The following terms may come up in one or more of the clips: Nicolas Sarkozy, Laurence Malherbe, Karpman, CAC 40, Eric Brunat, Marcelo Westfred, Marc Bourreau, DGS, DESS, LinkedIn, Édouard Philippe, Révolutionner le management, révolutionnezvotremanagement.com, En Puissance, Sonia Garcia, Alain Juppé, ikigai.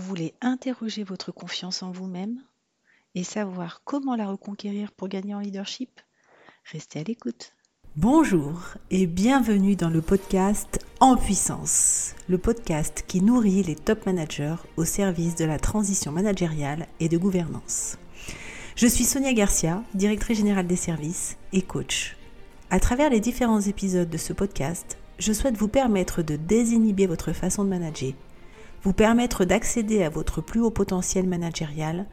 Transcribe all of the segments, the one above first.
vous voulez interroger votre confiance en vous-même et savoir comment la reconquérir pour gagner en leadership, restez à l'écoute. Bonjour et bienvenue dans le podcast En Puissance, le podcast qui nourrit les top managers au service de la transition managériale et de gouvernance. Je suis Sonia Garcia, directrice générale des services et coach. À travers les différents épisodes de ce podcast, je souhaite vous permettre de désinhiber votre façon de manager, vous permettre d'accéder à votre plus haut potentiel managérial,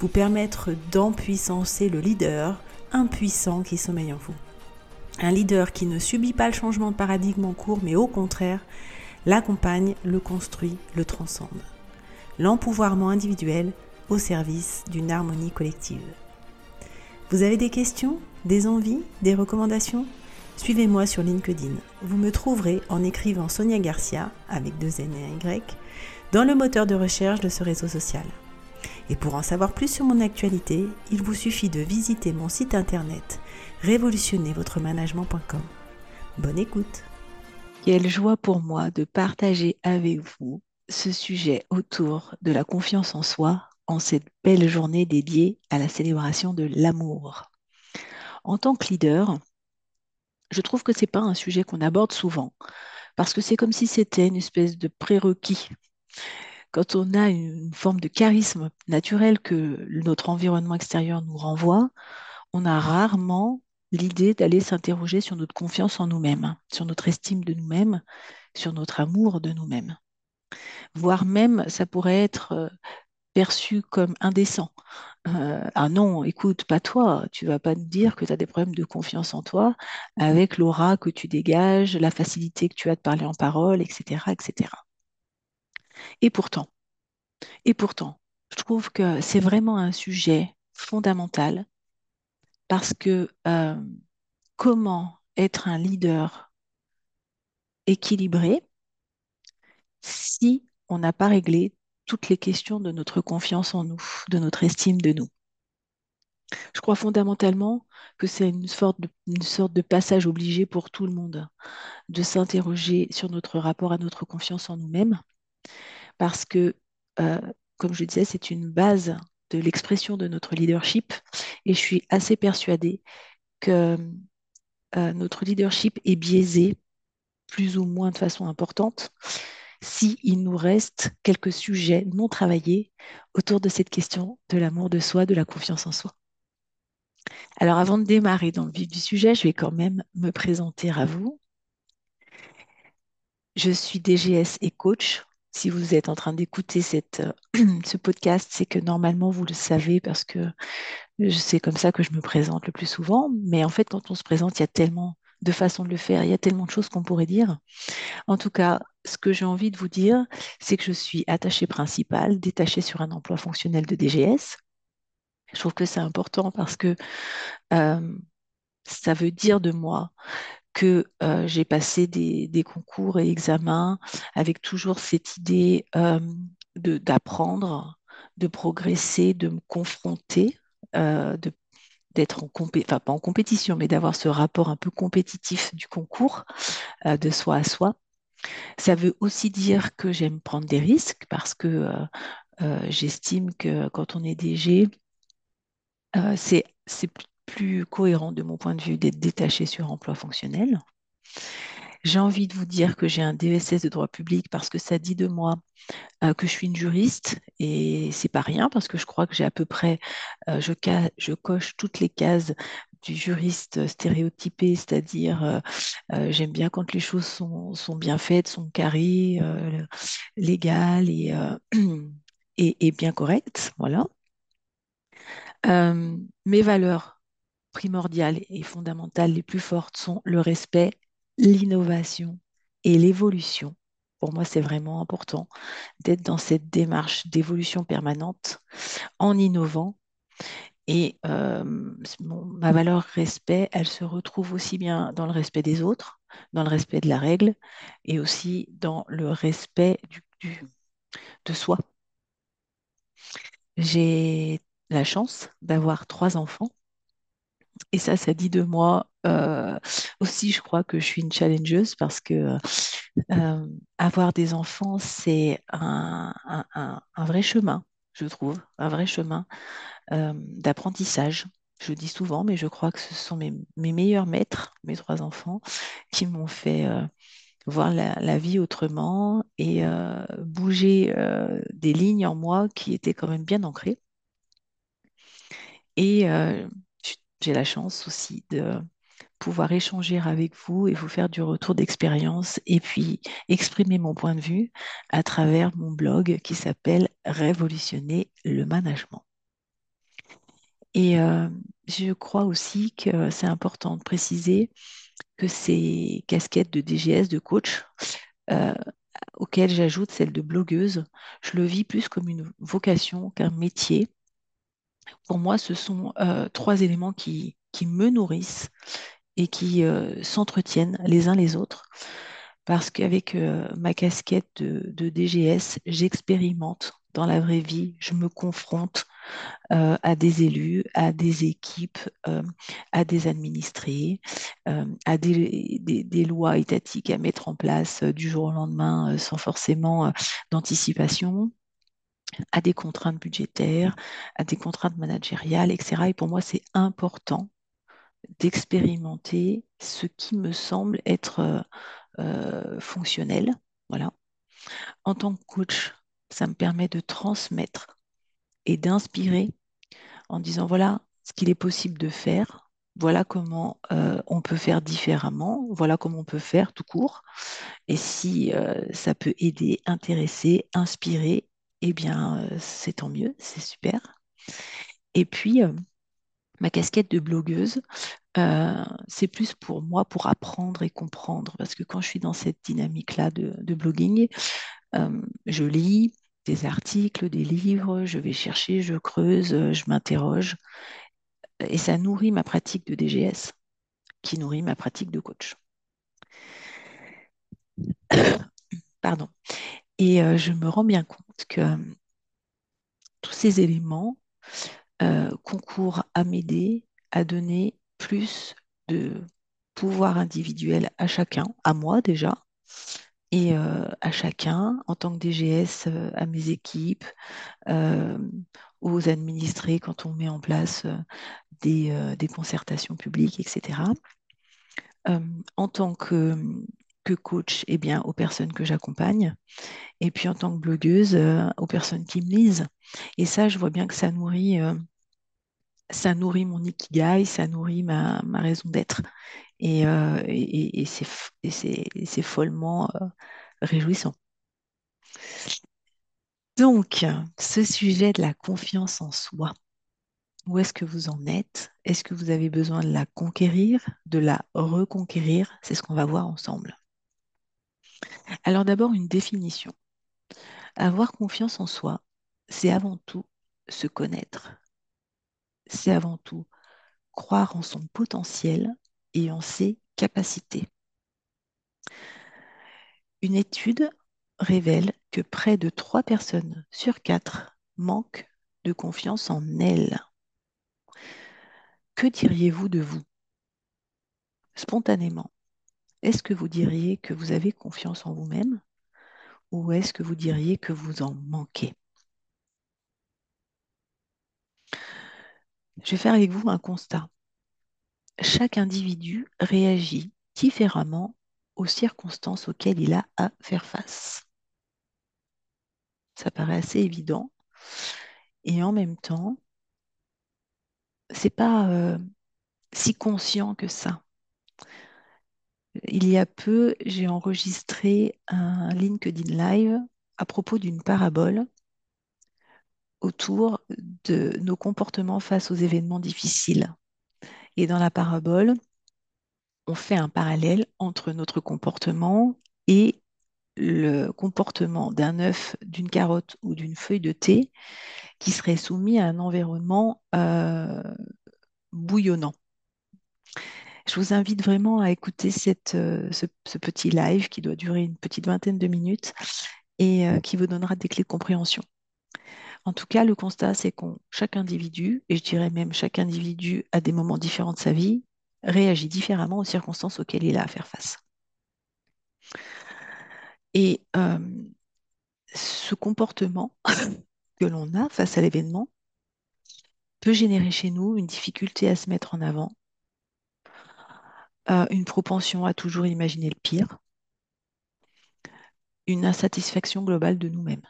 vous permettre d'empuissancer le leader impuissant qui sommeille en vous. Un leader qui ne subit pas le changement de paradigme en cours, mais au contraire, l'accompagne, le construit, le transcende. L'empouvoirment individuel au service d'une harmonie collective. Vous avez des questions, des envies, des recommandations ? Suivez-moi sur LinkedIn. Vous me trouverez en écrivant Sonia Garcia, avec 2 N et 1 Y, dans le moteur de recherche de ce réseau social. Et pour en savoir plus sur mon actualité, il vous suffit de visiter mon site internet révolutionnezvotremanagement.com. Bonne écoute. Quelle joie pour moi de partager avec vous ce sujet autour de la confiance en soi en cette belle journée dédiée à la célébration de l'amour. En tant que leader, je trouve que ce n'est pas un sujet qu'on aborde souvent parce que c'est comme si c'était une espèce de prérequis. Quand on a une forme de charisme naturel que notre environnement extérieur nous renvoie, on a rarement l'idée d'aller s'interroger sur notre confiance en nous-mêmes, sur notre estime de nous-mêmes, sur notre amour de nous-mêmes. Voire même, ça pourrait être perçu comme indécent. Ah non, écoute, pas toi, tu ne vas pas nous dire que tu as des problèmes de confiance en toi avec l'aura que tu dégages, la facilité que tu as de parler en parole, etc., etc. Et pourtant, je trouve que c'est vraiment un sujet fondamental parce que comment être un leader équilibré si on n'a pas réglé toutes les questions de notre confiance en nous, de notre estime de nous. Je crois fondamentalement que c'est une sorte de passage obligé pour tout le monde de s'interroger sur notre rapport à notre confiance en nous-mêmes. Parce que, comme je disais, c'est une base de l'expression de notre leadership et je suis assez persuadée que notre leadership est biaisé plus ou moins de façon importante s'il nous reste quelques sujets non travaillés autour de cette question de l'amour de soi, de la confiance en soi. Alors avant de démarrer dans le vif du sujet, je vais quand même me présenter à vous. Je suis DGS et coach. Si vous êtes en train d'écouter ce podcast, c'est que normalement vous le savez parce que c'est comme ça que je me présente le plus souvent. Mais en fait, quand on se présente, il y a tellement de façons de le faire, il y a tellement de choses qu'on pourrait dire. En tout cas, ce que j'ai envie de vous dire, c'est que je suis attachée principale, détachée sur un emploi fonctionnel de DGS. Je trouve que c'est important parce que ça veut dire de moi que j'ai passé des concours et examens avec toujours cette idée d'apprendre, de progresser, de me confronter, d'être pas en compétition, mais d'avoir ce rapport un peu compétitif du concours, de soi à soi. Ça veut aussi dire que j'aime prendre des risques parce que j'estime que quand on est DG, c'est plus cohérent de mon point de vue d'être détaché sur emploi fonctionnel. J'ai envie de vous dire que j'ai un DESS de droit public parce que ça dit de moi que je suis une juriste et c'est pas rien parce que je crois que j'ai à peu près, je coche toutes les cases du juriste stéréotypé, c'est-à-dire j'aime bien quand les choses sont bien faites, sont carrées, légales et bien correctes. Voilà. Mes valeurs primordiales et fondamentales les plus fortes sont le respect, l'innovation et l'évolution. Pour moi, c'est vraiment important d'être dans cette démarche d'évolution permanente en innovant. Et ma valeur respect, elle se retrouve aussi bien dans le respect des autres, dans le respect de la règle et aussi dans le respect de soi. J'ai la chance d'avoir 3 enfants. Et ça, ça dit de moi aussi, je crois que je suis une challengeuse parce que avoir des enfants, c'est un vrai chemin, je trouve, un vrai chemin d'apprentissage. Je dis souvent, mais je crois que ce sont mes meilleurs maîtres, mes trois enfants, qui m'ont fait voir la vie autrement et bouger des lignes en moi qui étaient quand même bien ancrées. Et j'ai la chance aussi de pouvoir échanger avec vous et vous faire du retour d'expérience et puis exprimer mon point de vue à travers mon blog qui s'appelle « Révolutionner le management ». Et je crois aussi que c'est important de préciser que ces casquettes de DGS, de coach, auxquelles j'ajoute celle de blogueuse, je le vis plus comme une vocation qu'un métier. Pour moi, ce sont trois éléments qui me nourrissent et qui s'entretiennent les uns les autres. Parce qu'avec ma casquette de DGS, j'expérimente dans la vraie vie, je me confronte à des élus, à des équipes, à des administrés, à des lois étatiques à mettre en place du jour au lendemain sans forcément d'anticipation, à des contraintes budgétaires, à des contraintes managériales, etc. Et pour moi, c'est important d'expérimenter ce qui me semble être fonctionnel. Voilà. En tant que coach, ça me permet de transmettre et d'inspirer en disant voilà ce qu'il est possible de faire, voilà comment on peut faire différemment, voilà comment on peut faire tout court. Et si ça peut aider, intéresser, inspirer, eh bien, c'est tant mieux, c'est super. Et puis, ma casquette de blogueuse, c'est plus pour moi, pour apprendre et comprendre. Parce que quand je suis dans cette dynamique-là de blogging, je lis des articles, des livres, je vais chercher, je creuse, je m'interroge. Et ça nourrit ma pratique de DGS, qui nourrit ma pratique de coach. Pardon. Et je me rends bien compte que tous ces éléments concourent à m'aider à donner plus de pouvoir individuel à chacun, à moi déjà, et à chacun, en tant que DGS, à mes équipes, aux administrés quand on met en place des concertations publiques, etc. En tant que coach, eh bien, aux personnes que j'accompagne, et puis en tant que blogueuse, aux personnes qui me lisent. Et ça, je vois bien que ça nourrit mon ikigai, ça nourrit ma raison d'être. Et c'est follement réjouissant. Donc, ce sujet de la confiance en soi, où est-ce que vous en êtes? Est-ce que vous avez besoin de la conquérir, de la reconquérir? C'est ce qu'on va voir ensemble. Alors d'abord, une définition. Avoir confiance en soi, c'est avant tout se connaître. C'est avant tout croire en son potentiel et en ses capacités. Une étude révèle que près de 3 personnes sur 4 manquent de confiance en elles. Que diriez-vous de vous? Spontanément, est-ce que vous diriez que vous avez confiance en vous-même ou est-ce que vous diriez que vous en manquez? Je vais faire avec vous un constat. Chaque individu réagit différemment aux circonstances auxquelles il a à faire face. Ça paraît assez évident. Et en même temps, c'est pas si conscient que ça. Il y a peu, j'ai enregistré un LinkedIn Live à propos d'une parabole autour de nos comportements face aux événements difficiles. Et dans la parabole, on fait un parallèle entre notre comportement et le comportement d'un œuf, d'une carotte ou d'une feuille de thé qui serait soumis à un environnement bouillonnant. Je vous invite vraiment à écouter ce petit live qui doit durer une petite vingtaine de minutes et qui vous donnera des clés de compréhension. En tout cas, le constat, c'est que chaque individu, et je dirais même chaque individu à des moments différents de sa vie, réagit différemment aux circonstances auxquelles il a à faire face. Et ce comportement que l'on a face à l'événement peut générer chez nous une difficulté à se mettre en avant, une propension à toujours imaginer le pire, une insatisfaction globale de nous-mêmes.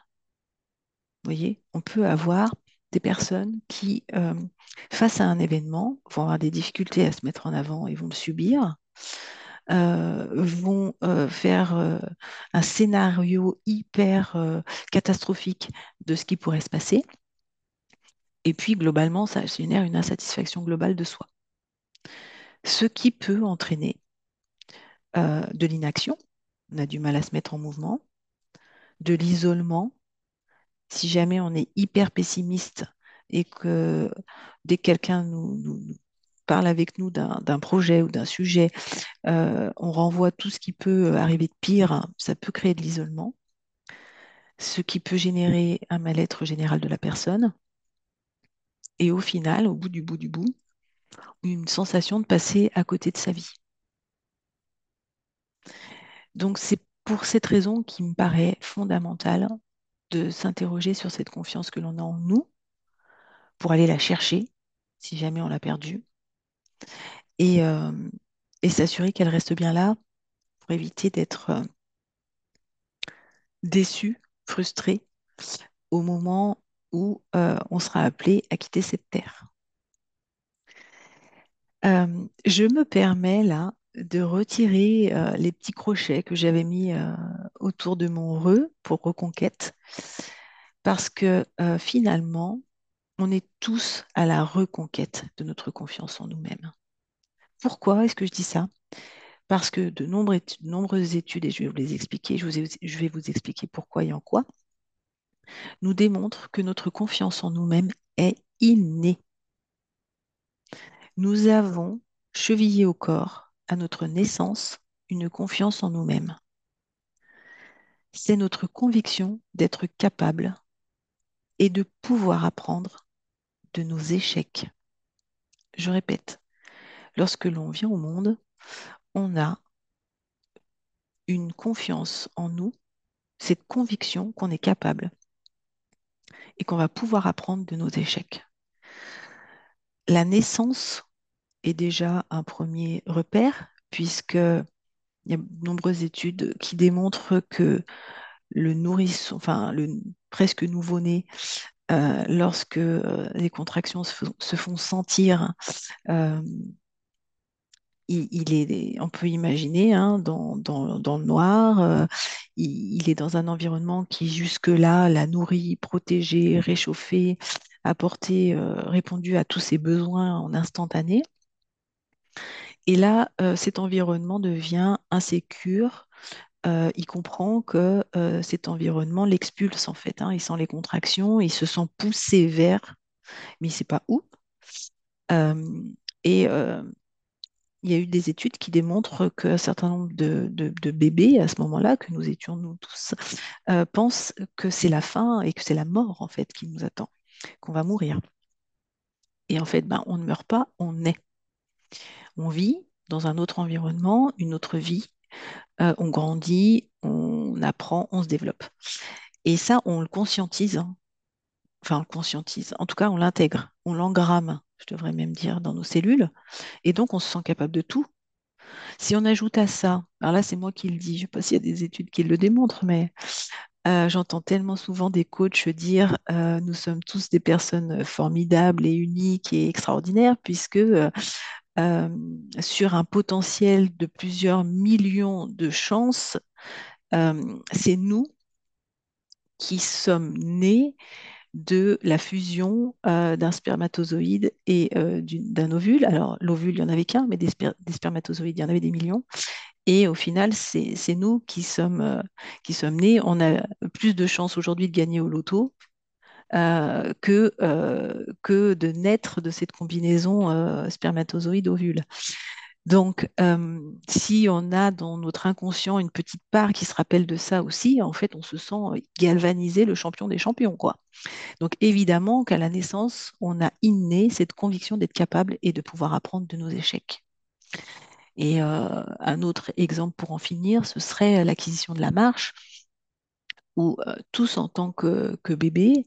Vous voyez, on peut avoir des personnes qui, face à un événement, vont avoir des difficultés à se mettre en avant et vont le subir, vont faire un scénario hyper catastrophique de ce qui pourrait se passer. Et puis, globalement, ça génère une insatisfaction globale de soi. Ce qui peut entraîner de l'inaction, on a du mal à se mettre en mouvement, de l'isolement, si jamais on est hyper pessimiste et que dès que quelqu'un nous parle avec nous d'un projet ou d'un sujet, on renvoie tout ce qui peut arriver de pire, ça peut créer de l'isolement, ce qui peut générer un mal-être général de la personne. Et au final, au bout du bout du bout, une sensation de passer à côté de sa vie. Donc c'est pour cette raison qu'il me paraît fondamental de s'interroger sur cette confiance que l'on a en nous pour aller la chercher, si jamais on l'a perdue, et s'assurer qu'elle reste bien là pour éviter d'être déçu, frustré au moment où on sera appelé à quitter cette terre. Je me permets là de retirer les petits crochets que j'avais mis autour de mon re pour reconquête, parce que finalement, on est tous à la reconquête de notre confiance en nous-mêmes. Pourquoi est-ce que je dis ça? Parce que de nombreuses études, et je vais vous les expliquer, je vais vous expliquer pourquoi et en quoi, nous démontrent que notre confiance en nous-mêmes est innée. Nous avons chevillé au corps, à notre naissance, une confiance en nous-mêmes. C'est notre conviction d'être capable et de pouvoir apprendre de nos échecs. Je répète, lorsque l'on vient au monde, on a une confiance en nous, cette conviction qu'on est capable et qu'on va pouvoir apprendre de nos échecs. La naissance est déjà un premier repère, puisqu'il y a de nombreuses études qui démontrent que le nourrisson, enfin le presque nouveau-né, lorsque les contractions se font sentir, on peut imaginer hein, dans le noir, il est dans un environnement qui jusque-là l'a nourri, protégé, réchauffé, apporté, répondu à tous ses besoins en instantané. Et là, cet environnement devient insécure. Il comprend que cet environnement l'expulse en fait. Hein. Il sent les contractions, il se sent poussé vers, mais il ne sait pas où. Il y a eu des études qui démontrent qu'un certain nombre de bébés, à ce moment-là, que nous étions nous tous, pensent que c'est la fin et que c'est la mort en fait qui nous attend, qu'on va mourir. Et en fait, on ne meurt pas, on est. On vit dans un autre environnement, une autre vie. On grandit, on apprend, on se développe. Et ça, on le conscientise. Hein. Enfin, on le conscientise. En tout cas, on l'intègre, on l'engramme, je devrais même dire, dans nos cellules. Et donc, on se sent capable de tout. Si on ajoute à ça, alors là, c'est moi qui le dis, je ne sais pas s'il y a des études qui le démontrent, mais... j'entends tellement souvent des coachs dire nous sommes tous des personnes formidables et uniques et extraordinaires, puisque sur un potentiel de plusieurs millions de chances, c'est nous qui sommes nés de la fusion d'un spermatozoïde et d'un ovule. Alors l'ovule, il n'y en avait qu'un, mais des spermatozoïdes, il y en avait des millions. Et au final, c'est nous qui sommes nés. On a plus de chances aujourd'hui de gagner au loto que de naître de cette combinaison spermatozoïde-ovule. Donc, si on a dans notre inconscient une petite part qui se rappelle de ça aussi, en fait, on se sent galvanisé, le champion des champions, quoi. Donc, évidemment qu'à la naissance, on a inné cette conviction d'être capable et de pouvoir apprendre de nos échecs. Et un autre exemple pour en finir, ce serait l'acquisition de la marche, où tous en tant que bébé,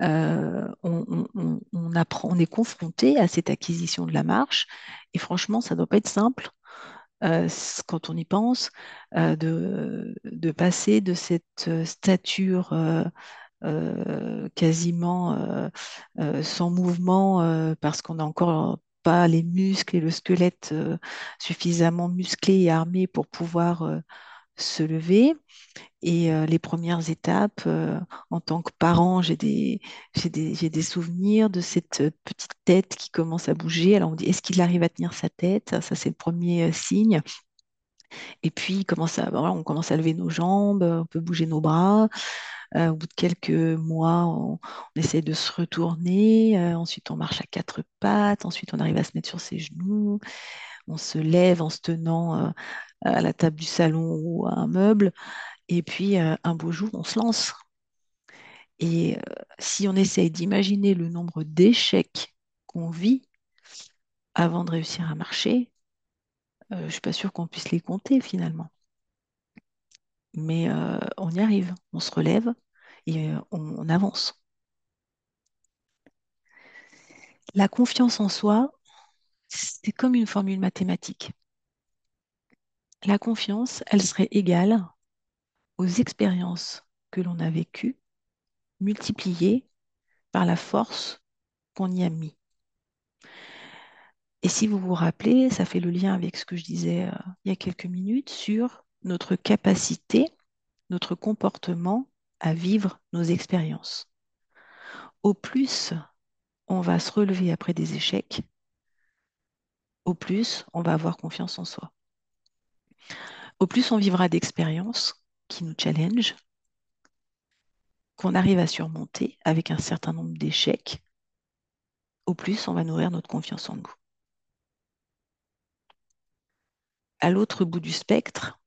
on apprend, on est confronté à cette acquisition de la marche, et franchement, ça ne doit pas être simple quand on y pense, de passer de cette stature quasiment sans mouvement parce qu'on a encore pas les muscles et le squelette suffisamment musclés et armés pour pouvoir se lever. Et les premières étapes, en tant que parent, j'ai des souvenirs de cette petite tête qui commence à bouger. Alors on dit, est-ce qu'il arrive à tenir sa tête? Ça, c'est le premier signe. Et puis on commence à lever nos jambes, on peut bouger nos bras. Au bout de quelques mois, on essaie de se retourner. Ensuite, on marche à quatre pattes. Ensuite, on arrive à se mettre sur ses genoux. On se lève en se tenant à la table du salon ou à un meuble. Et puis, un beau jour, on se lance. Et si on essaye d'imaginer le nombre d'échecs qu'on vit avant de réussir à marcher, je ne suis pas sûre qu'on puisse les compter finalement. Mais on y arrive, on se relève et on avance. La confiance en soi, c'est comme une formule mathématique. La confiance, elle serait égale aux expériences que l'on a vécues, multipliées par la force qu'on y a mis. Et si vous vous rappelez, ça fait le lien avec ce que je disais il y a quelques minutes sur notre capacité, notre comportement à vivre nos expériences. Au plus, on va se relever après des échecs, au plus, on va avoir confiance en soi. Au plus, on vivra d'expériences qui nous challengent, qu'on arrive à surmonter avec un certain nombre d'échecs, au plus, on va nourrir notre confiance en nous. À l'autre bout du spectre,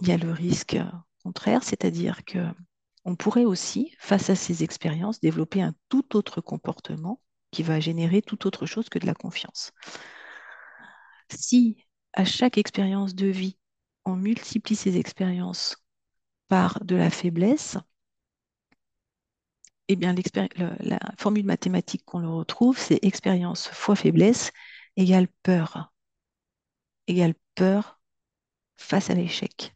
il y a le risque contraire, c'est-à-dire qu'on pourrait aussi, face à ces expériences, développer un tout autre comportement qui va générer tout autre chose que de la confiance. Si à chaque expérience de vie, on multiplie ces expériences par de la faiblesse, eh bien la formule mathématique qu'on le retrouve, c'est expérience fois faiblesse égale peur. Égale peur face à l'échec.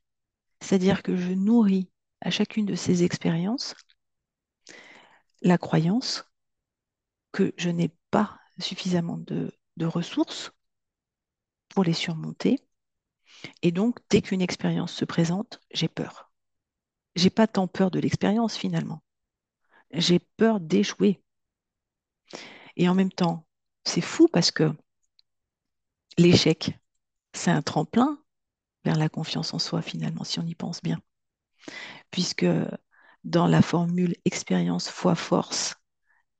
C'est-à-dire que je nourris à chacune de ces expériences la croyance que je n'ai pas suffisamment de ressources pour les surmonter. Et donc, dès qu'une expérience se présente, j'ai peur. Je n'ai pas tant peur de l'expérience, finalement. J'ai peur d'échouer. Et en même temps, c'est fou parce que l'échec, c'est un tremplin vers la confiance en soi, finalement, si on y pense bien. Puisque dans la formule expérience fois force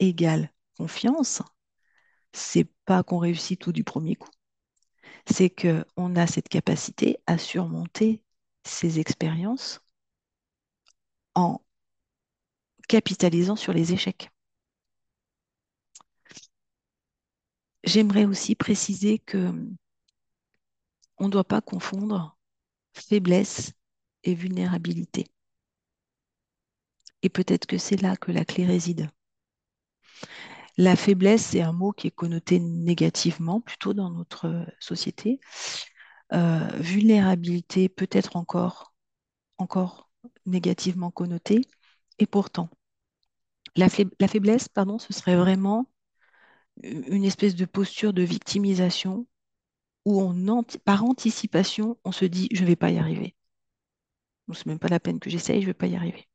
égale confiance, c'est pas qu'on réussit tout du premier coup, c'est qu'on a cette capacité à surmonter ces expériences en capitalisant sur les échecs. J'aimerais aussi préciser que on ne doit pas confondre faiblesse et vulnérabilité. Et peut-être que c'est là que la clé réside. La faiblesse, c'est un mot qui est connoté négativement plutôt dans notre société. Vulnérabilité, peut-être encore négativement connotée. Et pourtant, la faiblesse, ce serait vraiment une espèce de posture de victimisation où par anticipation, on se dit « je ne vais pas y arriver ». C'est même pas la peine que j'essaye, je ne vais pas y arriver.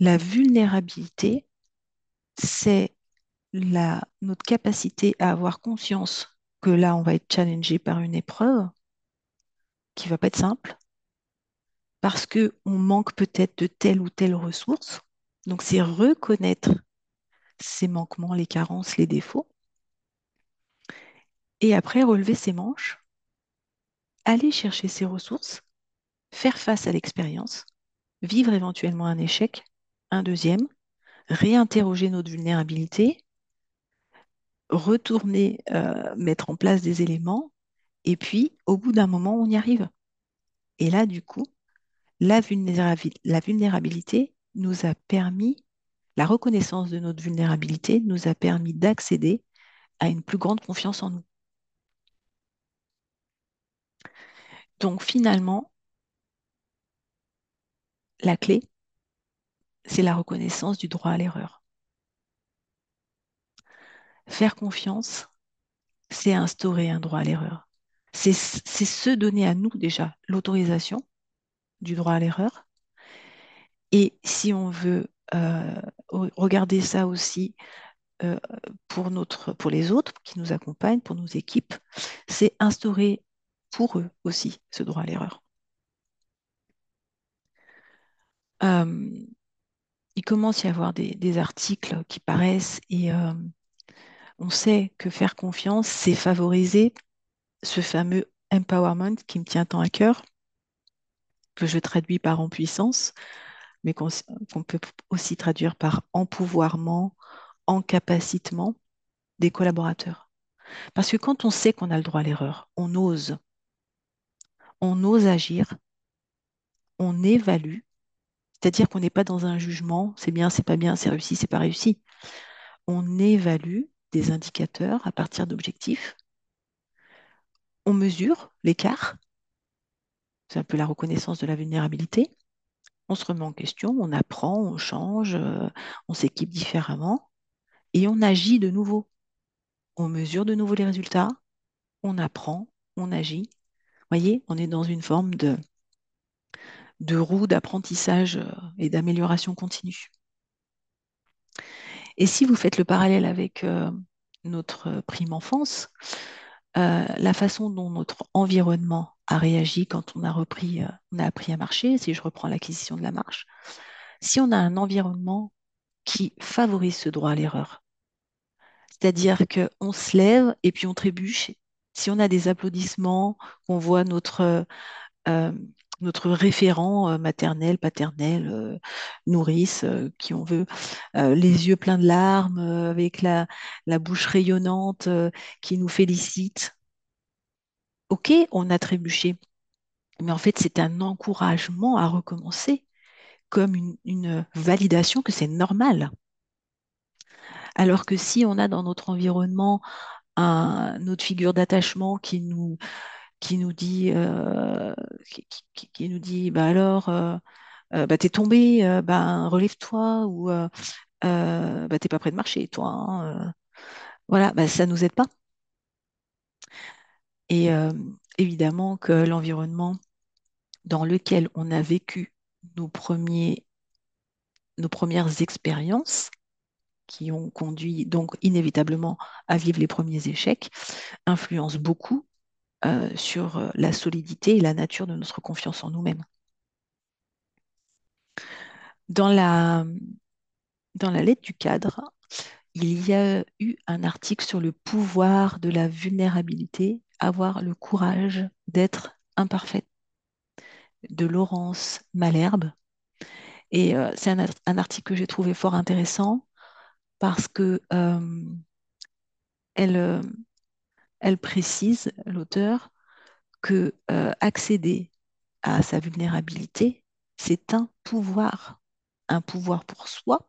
La vulnérabilité, c'est notre capacité à avoir conscience que là, on va être challengé par une épreuve qui ne va pas être simple, parce qu'on manque peut-être de telle ou telle ressource. Donc, c'est reconnaître ces manquements, les carences, les défauts, et après relever ses manches, aller chercher ses ressources, faire face à l'expérience, vivre éventuellement un échec, un deuxième, réinterroger notre vulnérabilité, retourner, mettre en place des éléments, et puis au bout d'un moment, on y arrive. Et là, du coup, la vulnérabilité nous a permis, la reconnaissance de notre vulnérabilité nous a permis d'accéder à une plus grande confiance en nous. Donc finalement, la clé, c'est la reconnaissance du droit à l'erreur. Faire confiance, c'est instaurer un droit à l'erreur. C'est se donner à nous déjà l'autorisation du droit à l'erreur. Et si on veut regarder ça aussi pour les autres qui nous accompagnent, pour nos équipes, c'est instaurer pour eux aussi ce droit à l'erreur. Il commence à y avoir des articles qui paraissent et on sait que faire confiance, c'est favoriser ce fameux empowerment qui me tient tant à cœur, que je traduis par en puissance, mais qu'on peut aussi traduire par empouvoirment, encapacitement des collaborateurs. Parce que quand on sait qu'on a le droit à l'erreur, on ose agir, on évalue, c'est-à-dire qu'on n'est pas dans un jugement, c'est bien, c'est pas bien, c'est réussi, c'est pas réussi. On évalue des indicateurs à partir d'objectifs, on mesure l'écart, c'est un peu la reconnaissance de la vulnérabilité, on se remet en question, on apprend, on change, on s'équipe différemment et on agit de nouveau. On mesure de nouveau les résultats, on apprend, on agit. Vous voyez, on est dans une forme de roue d'apprentissage et d'amélioration continue. Et si vous faites le parallèle avec notre prime enfance, la façon dont notre environnement a réagi quand on a appris à marcher, si je reprends l'acquisition de la marche, si on a un environnement qui favorise ce droit à l'erreur, c'est-à-dire qu'on se lève et puis on trébuche, si on a des applaudissements, qu'on voit notre référent maternel, paternel, nourrice, qui on veut, les yeux pleins de larmes, avec la bouche rayonnante, qui nous félicite. Ok, on a trébuché, mais en fait, c'est un encouragement à recommencer, comme une validation que c'est normal. Alors que si on a dans notre environnement notre figure d'attachement qui nous dit bah alors bah t'es tombé, bah relève-toi, ou bah t'es pas prêt de marcher toi, hein, voilà, bah ça nous aide pas. Et évidemment que l'environnement dans lequel on a vécu nos premières expériences qui ont conduit donc inévitablement à vivre les premiers échecs influencent beaucoup sur la solidité et la nature de notre confiance en nous-mêmes. Dans la lettre du cadre, il y a eu un article sur le pouvoir de la vulnérabilité, avoir le courage d'être imparfaite, de Laurence Malherbe. Et c'est un article que j'ai trouvé fort intéressant parce que elle précise, l'auteur, que accéder à sa vulnérabilité, c'est un pouvoir pour soi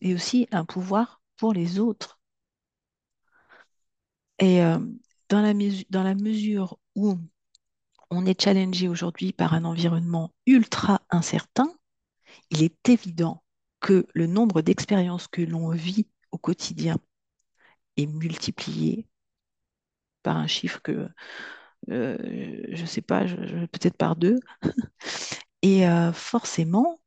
et aussi un pouvoir pour les autres. Et dans la mesure où on est challengé aujourd'hui par un environnement ultra incertain, il est évident que le nombre d'expériences que l'on vit au quotidien est multiplié par un chiffre que, je ne sais pas, peut-être par 2. Et forcément,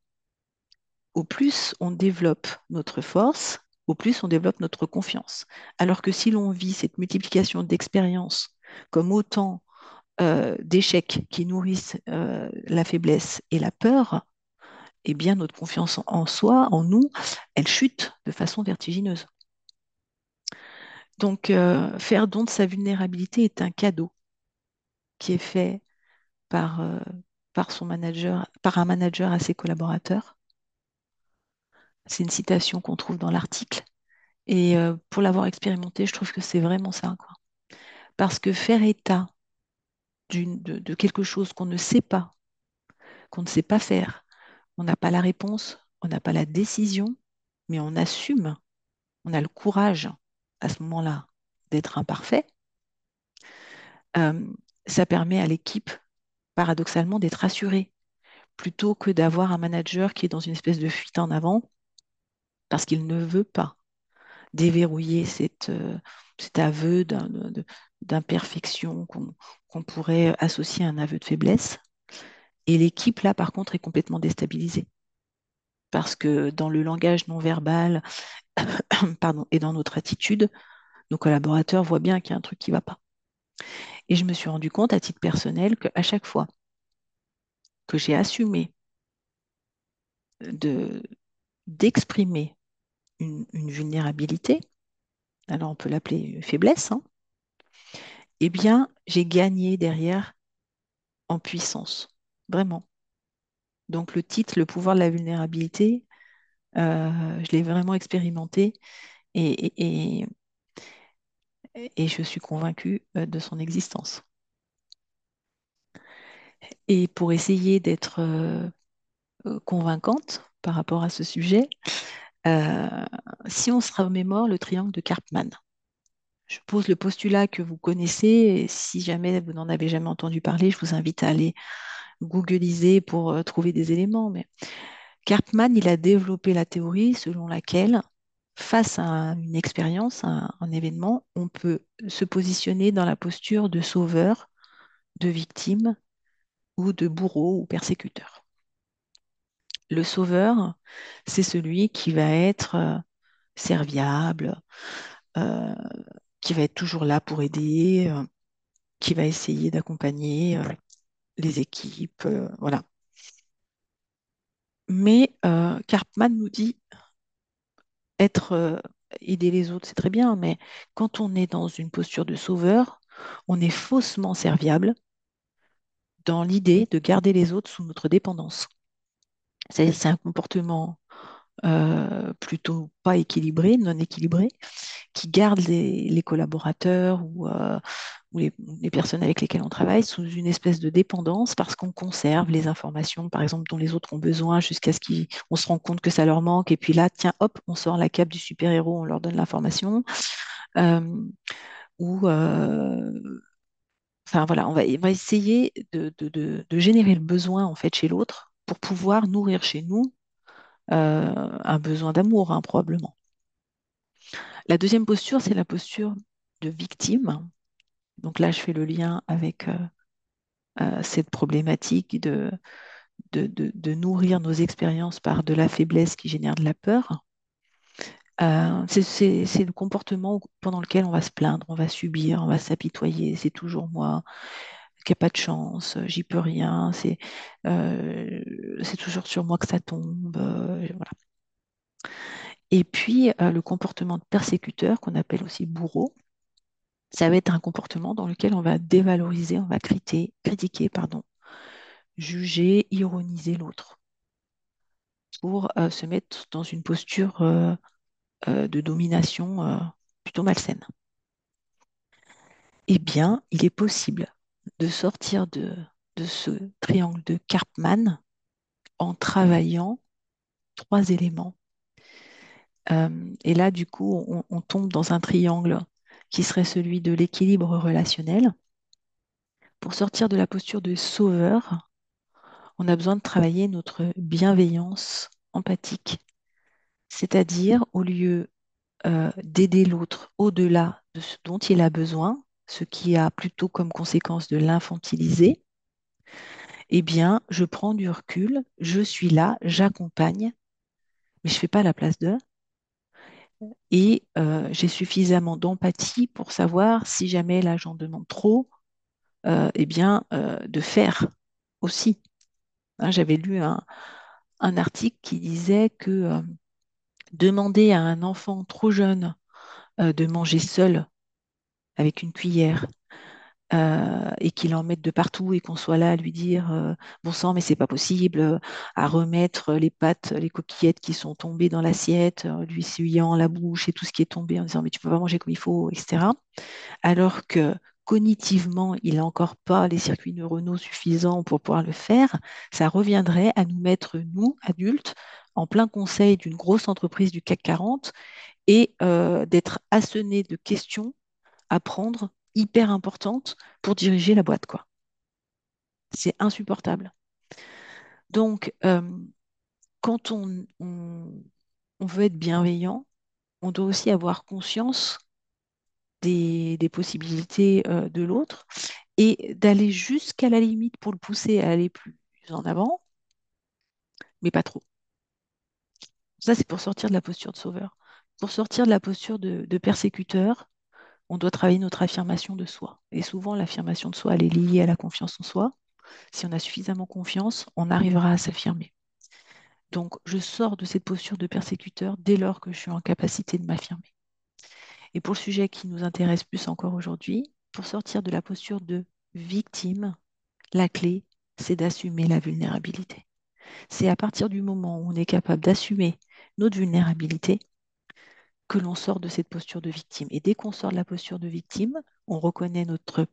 au plus on développe notre force, au plus on développe notre confiance. Alors que si l'on vit cette multiplication d'expériences comme autant d'échecs qui nourrissent la faiblesse et la peur, eh bien notre confiance en soi, en nous, elle chute de façon vertigineuse. Donc, faire don de sa vulnérabilité est un cadeau qui est fait par un manager à ses collaborateurs. C'est une citation qu'on trouve dans l'article. Et pour l'avoir expérimenté, je trouve que c'est vraiment ça, quoi. Parce que faire état de quelque chose qu'on ne sait pas, qu'on ne sait pas faire, on n'a pas la réponse, on n'a pas la décision, mais on assume, on a le courage à ce moment-là d'être imparfait, ça permet à l'équipe, paradoxalement, d'être rassurée, plutôt que d'avoir un manager qui est dans une espèce de fuite en avant parce qu'il ne veut pas déverrouiller cet aveu d'imperfection qu'on pourrait associer à un aveu de faiblesse. Et l'équipe, là, par contre, est complètement déstabilisée. Parce que dans le langage non-verbal et dans notre attitude, nos collaborateurs voient bien qu'il y a un truc qui ne va pas. Et je me suis rendu compte, à titre personnel, qu'à chaque fois que j'ai assumé d'exprimer une vulnérabilité, alors on peut l'appeler une faiblesse, hein, eh bien, j'ai gagné derrière en puissance, vraiment. Donc, le titre, le pouvoir de la vulnérabilité, je l'ai vraiment expérimenté et je suis convaincue de son existence. Et pour essayer d'être convaincante par rapport à ce sujet, si on se remémore le triangle de Karpman, je pose le postulat que vous connaissez, et si jamais vous n'en avez jamais entendu parler, je vous invite à aller googliser pour trouver des éléments. Mais Karpman, il a développé la théorie selon laquelle, face à une expérience, à un événement, on peut se positionner dans la posture de sauveur, de victime, ou de bourreau ou persécuteur. Le sauveur, c'est celui qui va être serviable, qui va être toujours là pour aider, qui va essayer d'accompagner les équipes, voilà. Mais Karpman nous dit, aider les autres, c'est très bien, mais quand on est dans une posture de sauveur, on est faussement serviable dans l'idée de garder les autres sous notre dépendance. C'est un comportement plutôt pas équilibré, non équilibré, qui garde les collaborateurs ou les personnes avec lesquelles on travaille sous une espèce de dépendance parce qu'on conserve les informations, par exemple, dont les autres ont besoin jusqu'à ce qu'on se rende compte que ça leur manque. Et puis là, tiens, hop, on sort la cape du super-héros, on leur donne l'information. Enfin, voilà, on va essayer de générer le besoin, en fait, chez l'autre, pour pouvoir nourrir chez nous un besoin d'amour, hein, probablement. La deuxième posture, c'est la posture de victime. Donc là, je fais le lien avec cette problématique de nourrir nos expériences par de la faiblesse qui génère de la peur. C'est le comportement pendant lequel on va se plaindre, on va subir, on va s'apitoyer, c'est toujours moi. Qu'il n'y a pas de chance, j'y peux rien, c'est toujours sur moi que ça tombe. Voilà. Et puis, le comportement de persécuteur, qu'on appelle aussi bourreau, ça va être un comportement dans lequel on va dévaloriser, on va critiquer, juger, ironiser l'autre pour se mettre dans une posture de domination plutôt malsaine. Eh bien, il est possible de sortir de ce triangle de Karpman en travaillant trois éléments. Et là, du coup, on tombe dans un triangle qui serait celui de l'équilibre relationnel. Pour sortir de la posture de sauveur, on a besoin de travailler notre bienveillance empathique, c'est-à-dire au lieu d'aider l'autre au-delà de ce dont il a besoin, ce qui a plutôt comme conséquence de l'infantiliser, eh bien, je prends du recul, je suis là, j'accompagne, mais je ne fais pas la place d'eux. Et j'ai suffisamment d'empathie pour savoir, si jamais là j'en demande trop, de faire aussi. Hein, j'avais lu un article qui disait que demander à un enfant trop jeune de manger seul avec une cuillère et qu'il en mette de partout et qu'on soit là à lui dire bon sang, mais c'est pas possible, à remettre les pâtes, les coquillettes qui sont tombées dans l'assiette, lui essuyant la bouche et tout ce qui est tombé en disant mais tu peux pas manger comme il faut, etc. Alors que cognitivement, il n'a encore pas les circuits neuronaux suffisants pour pouvoir le faire, ça reviendrait à nous mettre, nous, adultes, en plein conseil d'une grosse entreprise du CAC 40 et d'être assenés de questions à prendre hyper importantes pour diriger la boîte, quoi. C'est insupportable. Donc, quand on veut être bienveillant, on doit aussi avoir conscience des possibilités de l'autre et d'aller jusqu'à la limite pour le pousser à aller plus en avant, mais pas trop. Ça, c'est pour sortir de la posture de sauveur. Pour sortir de la posture de persécuteur, on doit travailler notre affirmation de soi. Et souvent, l'affirmation de soi, elle est liée à la confiance en soi. Si on a suffisamment confiance, on arrivera à s'affirmer. Donc, je sors de cette posture de persécuteur dès lors que je suis en capacité de m'affirmer. Et pour le sujet qui nous intéresse plus encore aujourd'hui, pour sortir de la posture de victime, la clé, c'est d'assumer la vulnérabilité. C'est à partir du moment où on est capable d'assumer notre vulnérabilité que l'on sort de cette posture de victime. Et dès qu'on sort de la posture de victime, on reconnaît notre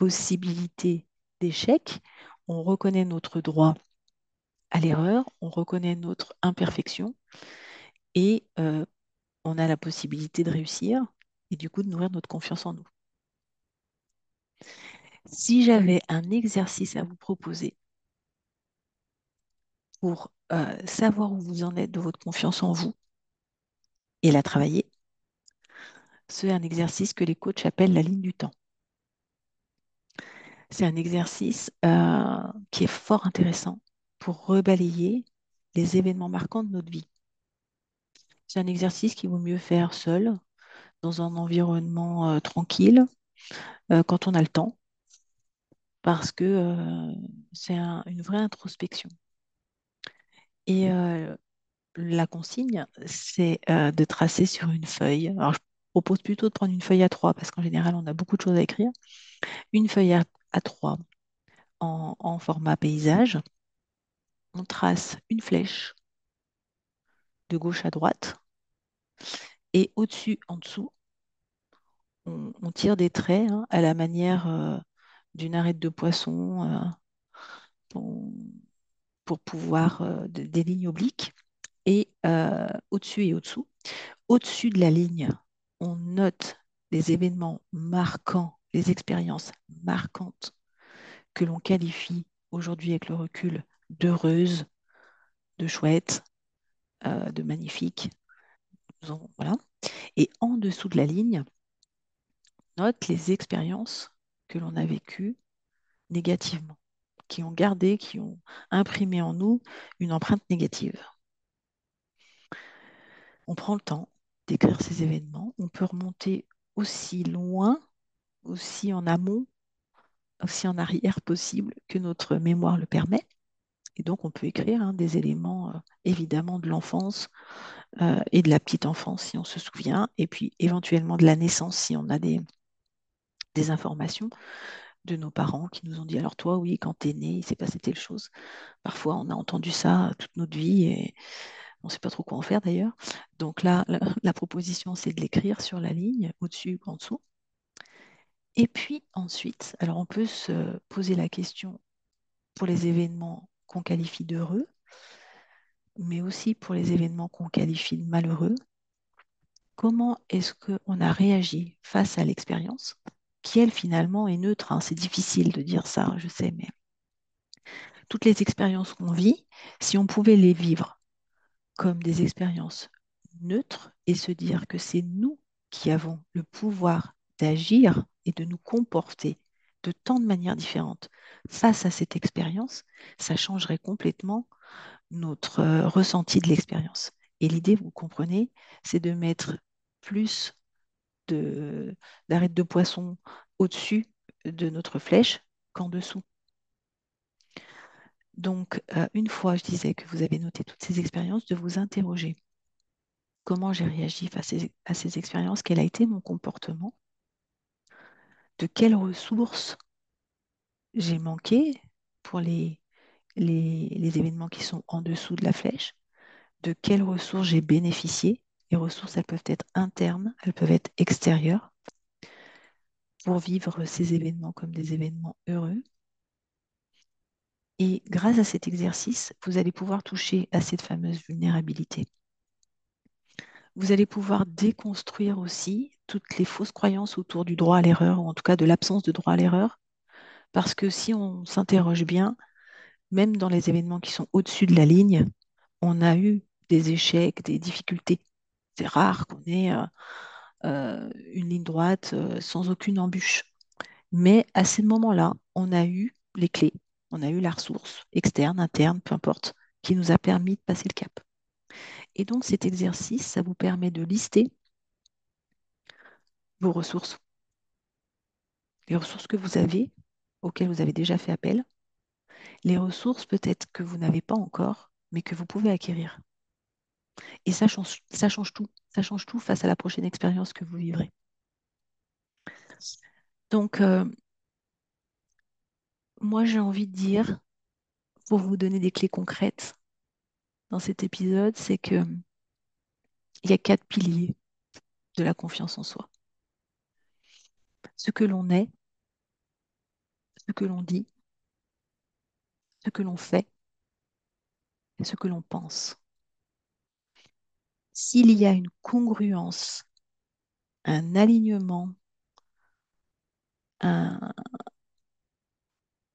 possibilité d'échec, on reconnaît notre droit à l'erreur, on reconnaît notre imperfection et on a la possibilité de réussir. Et du coup, de nourrir notre confiance en nous. Si j'avais un exercice à vous proposer pour savoir où vous en êtes de votre confiance en vous et la travailler, c'est un exercice que les coachs appellent la ligne du temps. C'est un exercice qui est fort intéressant pour rebalayer les événements marquants de notre vie. C'est un exercice qu'il vaut mieux faire seul, dans un environnement tranquille, quand on a le temps, parce que c'est une vraie introspection. Et la consigne, c'est de tracer sur une feuille. Alors, je propose plutôt de prendre une feuille A3, parce qu'en général, on a beaucoup de choses à écrire. Une feuille A3 en format paysage. On trace une flèche de gauche à droite. Et au-dessus, en dessous, on tire des traits hein, à la manière d'une arête de poisson pour pouvoir des lignes obliques. Et au-dessus et au-dessous. Au-dessus de la ligne, on note les événements marquants, les expériences marquantes que l'on qualifie aujourd'hui avec le recul d'heureuses, de chouettes, de magnifiques. Voilà. Et en dessous de la ligne, on note les expériences que l'on a vécues négativement, qui ont gardé, qui ont imprimé en nous une empreinte négative. On prend le temps d'écrire ces événements. On peut remonter aussi loin, aussi en amont, aussi en arrière possible que notre mémoire le permet. Et donc, on peut écrire hein, des éléments, évidemment, de l'enfance et de la petite enfance, si on se souvient, et puis éventuellement de la naissance, si on a des informations de nos parents qui nous ont dit « Alors toi, oui, quand t'es né, il s'est passé telle chose. » Parfois, on a entendu ça toute notre vie et on ne sait pas trop quoi en faire, d'ailleurs. Donc là, la proposition, c'est de l'écrire sur la ligne, au-dessus ou en dessous. Et puis ensuite, alors on peut se poser la question pour les événements qu'on qualifie d'heureux, mais aussi pour les événements qu'on qualifie de malheureux, comment est-ce qu'on a réagi face à l'expérience, qui elle finalement est neutre, hein. C'est difficile de dire ça, je sais, mais toutes les expériences qu'on vit, si on pouvait les vivre comme des expériences neutres et se dire que c'est nous qui avons le pouvoir d'agir et de nous comporter de tant de manières différentes face à cette expérience, ça changerait complètement notre ressenti de l'expérience. Et l'idée, vous comprenez, c'est de mettre plus d'arêtes de poisson au-dessus de notre flèche qu'en dessous. Donc, une fois, je disais que vous avez noté toutes ces expériences, de vous interroger. comment j'ai réagi face à ces expériences, quel a été mon comportement, de quelles ressources j'ai manqué pour les événements qui sont en dessous de la flèche, de quelles ressources j'ai bénéficié. Les ressources, elles peuvent être internes, elles peuvent être extérieures, pour vivre ces événements comme des événements heureux. Et grâce à cet exercice, vous allez pouvoir toucher à cette fameuse vulnérabilité. Vous allez pouvoir déconstruire aussi toutes les fausses croyances autour du droit à l'erreur, ou en tout cas de l'absence de droit à l'erreur, parce que si on s'interroge bien, même dans les événements qui sont au-dessus de la ligne, on a eu des échecs, des difficultés. C'est rare qu'on ait une ligne droite sans aucune embûche. Mais à ces moments-là, on a eu les clés, on a eu la ressource externe, interne, peu importe, qui nous a permis de passer le cap. Et donc cet exercice, ça vous permet de lister vos ressources, les ressources que vous avez, auxquelles vous avez déjà fait appel, les ressources peut-être que vous n'avez pas encore, mais que vous pouvez acquérir. Et ça change tout. Ça change tout face à la prochaine expérience que vous vivrez. Donc, moi, j'ai envie de dire, pour vous donner des clés concrètes dans cet épisode, c'est que il y a 4 piliers de la confiance en soi. Ce que l'on est, ce que l'on dit, ce que l'on fait et ce que l'on pense. S'il y a une congruence, un alignement,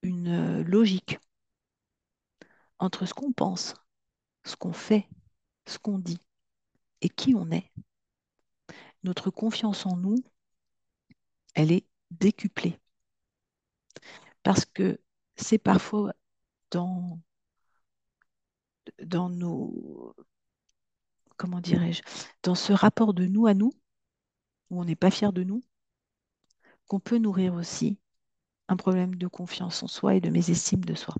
une logique entre ce qu'on pense, ce qu'on fait, ce qu'on dit et qui on est, notre confiance en nous, elle est décuplée. Parce que c'est parfois dans nos... Comment dirais-je, dans ce rapport de nous à nous, où on n'est pas fier de nous, qu'on peut nourrir aussi un problème de confiance en soi et de mésestime de soi.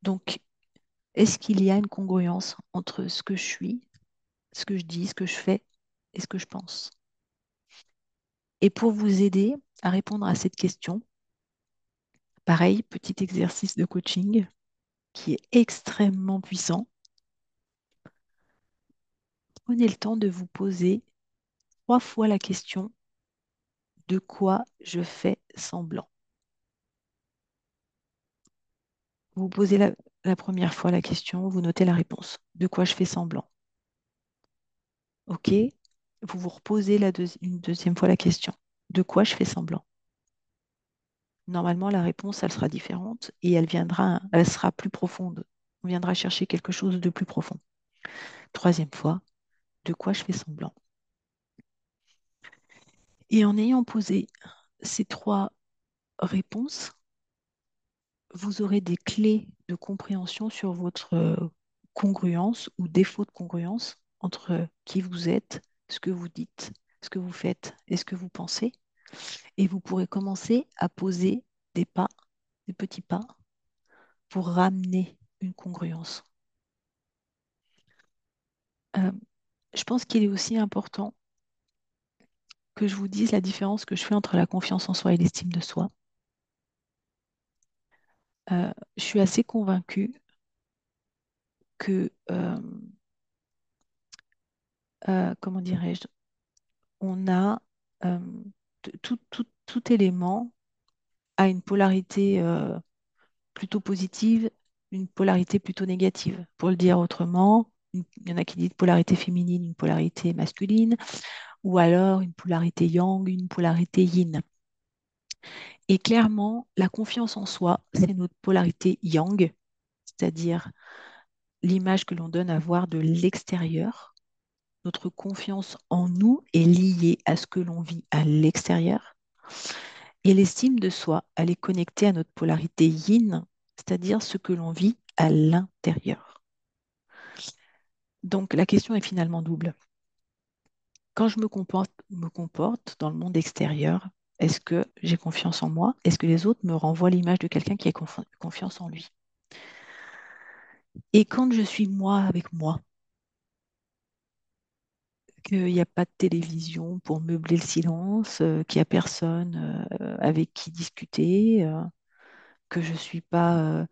Donc, est-ce qu'il y a une congruence entre ce que je suis, ce que je dis, ce que je fais et ce que je pense? Et pour vous aider à répondre à cette question, pareil, petit exercice de coaching qui est extrêmement puissant. Prenez le temps de vous poser 3 fois la question « De quoi je fais semblant ?» Vous posez la première fois la question, vous notez la réponse. « De quoi je fais semblant ?» Ok, vous vous reposez une deuxième fois la question. « De quoi je fais semblant ?» Normalement, la réponse, elle sera différente et elle sera plus profonde. On viendra chercher quelque chose de plus profond. Troisième fois. De quoi je fais semblant. Et en ayant posé ces 3 réponses, vous aurez des clés de compréhension sur votre congruence ou défaut de congruence entre qui vous êtes, ce que vous dites, ce que vous faites et ce que vous pensez. Et vous pourrez commencer à poser des petits pas, pour ramener une congruence. Je pense qu'il est aussi important que je vous dise la différence que je fais entre la confiance en soi et l'estime de soi. Je suis assez convaincue que, comment dirais-je, on a tout élément a une polarité plutôt positive, une polarité plutôt négative. Pour le dire autrement, il y en a qui disent polarité féminine, une polarité masculine, ou alors une polarité yang, une polarité yin. Et clairement, la confiance en soi, c'est notre polarité yang, c'est-à-dire l'image que l'on donne à voir de l'extérieur. Notre confiance en nous est liée à ce que l'on vit à l'extérieur. Et l'estime de soi, elle est connectée à notre polarité yin, c'est-à-dire ce que l'on vit à l'intérieur. Donc, la question est finalement double. Quand je me comporte dans le monde extérieur, est-ce que j'ai confiance en moi? Est-ce que les autres me renvoient l'image de quelqu'un qui a confiance en lui? Et quand je suis moi avec moi, qu'il n'y a pas de télévision pour meubler le silence, qu'il n'y a personne avec qui discuter, que je ne suis pas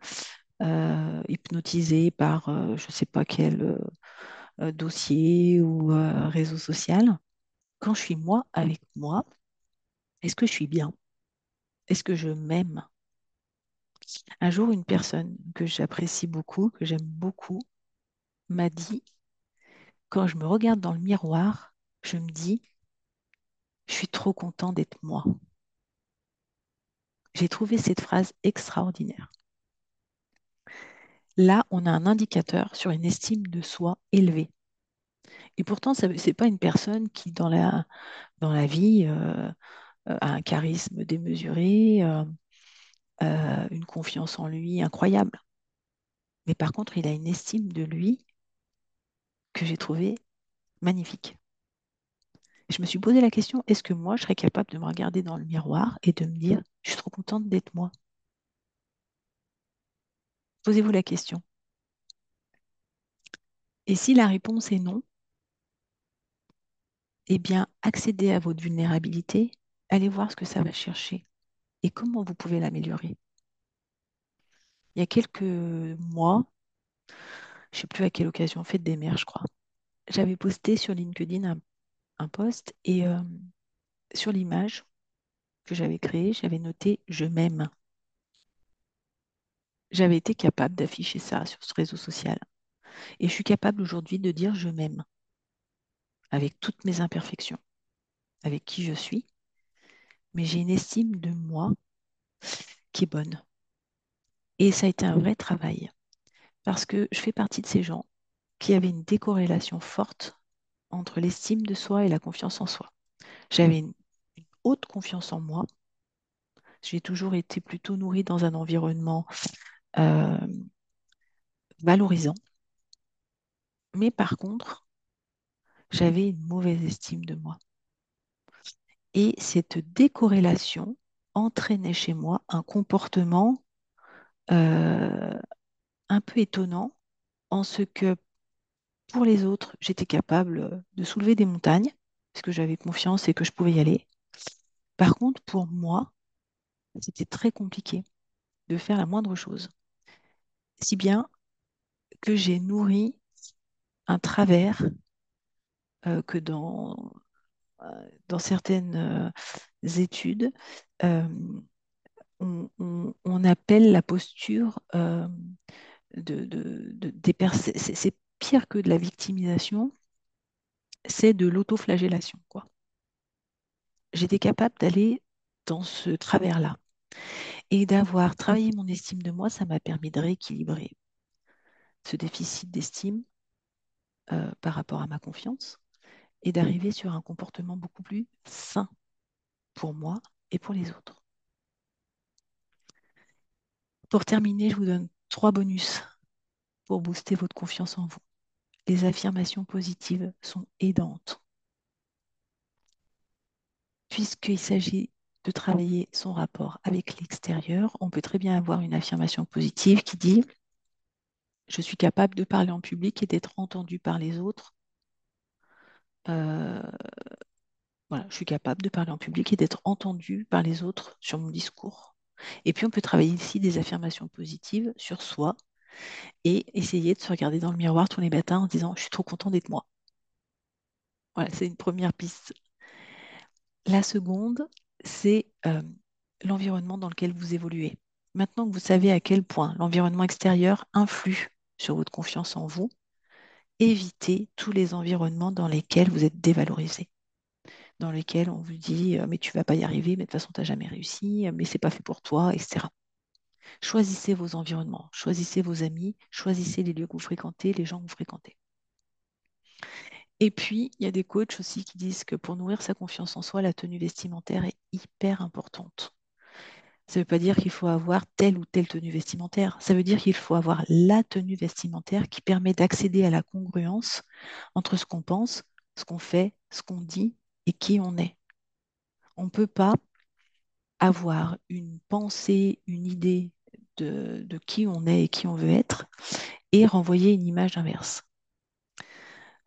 hypnotisée par je ne sais pas quel dossier ou réseau social. Quand je suis moi avec moi, est-ce que je suis bien? Est-ce que je m'aime? Un jour, une personne que j'apprécie beaucoup, que j'aime beaucoup, m'a dit, quand je me regarde dans le miroir, je me dis, je suis trop content d'être moi. J'ai trouvé cette phrase extraordinaire. Là, on a un indicateur sur une estime de soi élevée. Et pourtant, ce n'est pas une personne qui, dans la vie, a un charisme démesuré, une confiance en lui incroyable. Mais par contre, il a une estime de lui que j'ai trouvée magnifique. Je me suis posé la question, est-ce que moi, je serais capable de me regarder dans le miroir et de me dire, je suis trop contente d'être moi? Posez-vous la question. Et si la réponse est non, eh bien, accédez à votre vulnérabilité, allez voir ce que ça va chercher et comment vous pouvez l'améliorer. Il y a quelques mois, je ne sais plus à quelle occasion, fête des mères, je crois, j'avais posté sur LinkedIn un post et sur l'image que j'avais créée, j'avais noté « Je m'aime ». J'avais été capable d'afficher ça sur ce réseau social. Et je suis capable aujourd'hui de dire « Je m'aime ». Avec toutes mes imperfections, avec qui je suis, mais j'ai une estime de moi qui est bonne. Et ça a été un vrai travail, parce que je fais partie de ces gens qui avaient une décorrélation forte entre l'estime de soi et la confiance en soi. J'avais une haute confiance en moi, j'ai toujours été plutôt nourrie dans un environnement valorisant, mais par contre, j'avais une mauvaise estime de moi. Et cette décorrélation entraînait chez moi un comportement un peu étonnant, en ce que pour les autres, j'étais capable de soulever des montagnes, parce que j'avais confiance et que je pouvais y aller. Par contre, pour moi, c'était très compliqué de faire la moindre chose. Si bien que j'ai nourri un travers que dans certaines études, on appelle la posture des personnes, c'est pire que de la victimisation, c'est de l'autoflagellation, quoi. J'étais capable d'aller dans ce travers-là. Et d'avoir travaillé mon estime de moi, ça m'a permis de rééquilibrer ce déficit d'estime par rapport à ma confiance, et d'arriver sur un comportement beaucoup plus sain pour moi et pour les autres. Pour terminer, je vous donne 3 bonus pour booster votre confiance en vous. Les affirmations positives sont aidantes. Puisqu'il s'agit de travailler son rapport avec l'extérieur, on peut très bien avoir une affirmation positive qui dit « Je suis capable de parler en public et d'être entendu par les autres ». Voilà, je suis capable de parler en public et d'être entendue par les autres sur mon discours. Et puis, on peut travailler ici des affirmations positives sur soi et essayer de se regarder dans le miroir tous les matins en disant « je suis trop content d'être moi ». Voilà, c'est une première piste. La seconde, c'est l'environnement dans lequel vous évoluez. Maintenant que vous savez à quel point l'environnement extérieur influe sur votre confiance en vous, évitez tous les environnements dans lesquels vous êtes dévalorisé, dans lesquels on vous dit « mais tu ne vas pas y arriver, mais de toute façon tu n'as jamais réussi, mais ce n'est pas fait pour toi, etc. » Choisissez vos environnements, choisissez vos amis, choisissez les lieux que vous fréquentez, les gens que vous fréquentez. Et puis, il y a des coachs aussi qui disent que pour nourrir sa confiance en soi, la tenue vestimentaire est hyper importante. Ça ne veut pas dire qu'il faut avoir telle ou telle tenue vestimentaire. Ça veut dire qu'il faut avoir la tenue vestimentaire qui permet d'accéder à la congruence entre ce qu'on pense, ce qu'on fait, ce qu'on dit et qui on est. On ne peut pas avoir une pensée, une idée de qui on est et qui on veut être et renvoyer une image inverse.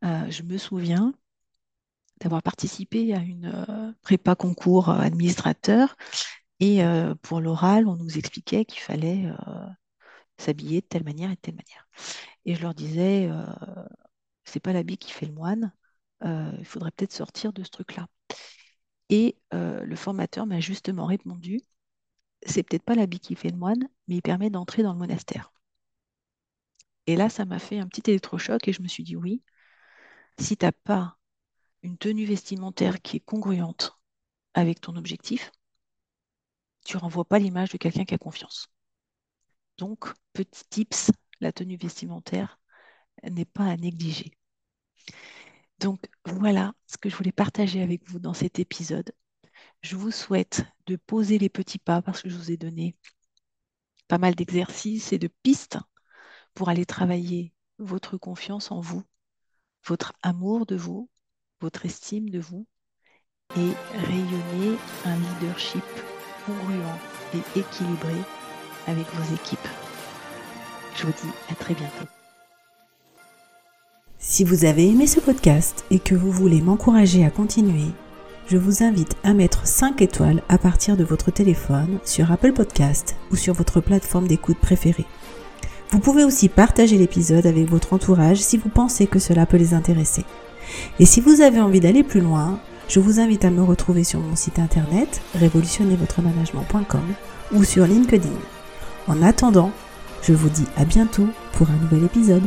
Je me souviens d'avoir participé à une prépa concours administrateur. Et pour l'oral, on nous expliquait qu'il fallait s'habiller de telle manière et de telle manière. Et je leur disais, c'est pas l'habit qui fait le moine, il faudrait peut-être sortir de ce truc-là. Et le formateur m'a justement répondu, c'est peut-être pas l'habit qui fait le moine, mais il permet d'entrer dans le monastère. Et là, ça m'a fait un petit électrochoc et je me suis dit, oui, si tu n'as pas une tenue vestimentaire qui est congruente avec ton objectif, tu ne renvoies pas l'image de quelqu'un qui a confiance. Donc, petit tips, la tenue vestimentaire n'est pas à négliger. Donc, voilà ce que je voulais partager avec vous dans cet épisode. Je vous souhaite de poser les petits pas parce que je vous ai donné pas mal d'exercices et de pistes pour aller travailler votre confiance en vous, votre amour de vous, votre estime de vous et rayonner un leadership congruent et équilibré avec vos équipes. Je vous dis à très bientôt. Si vous avez aimé ce podcast et que vous voulez m'encourager à continuer, je vous invite à mettre 5 étoiles à partir de votre téléphone sur Apple Podcast ou sur votre plateforme d'écoute préférée. Vous pouvez aussi partager l'épisode avec votre entourage si vous pensez que cela peut les intéresser. Et si vous avez envie d'aller plus loin, je vous invite à me retrouver sur mon site internet révolutionnezvotremanagement.com ou sur LinkedIn. En attendant, je vous dis à bientôt pour un nouvel épisode.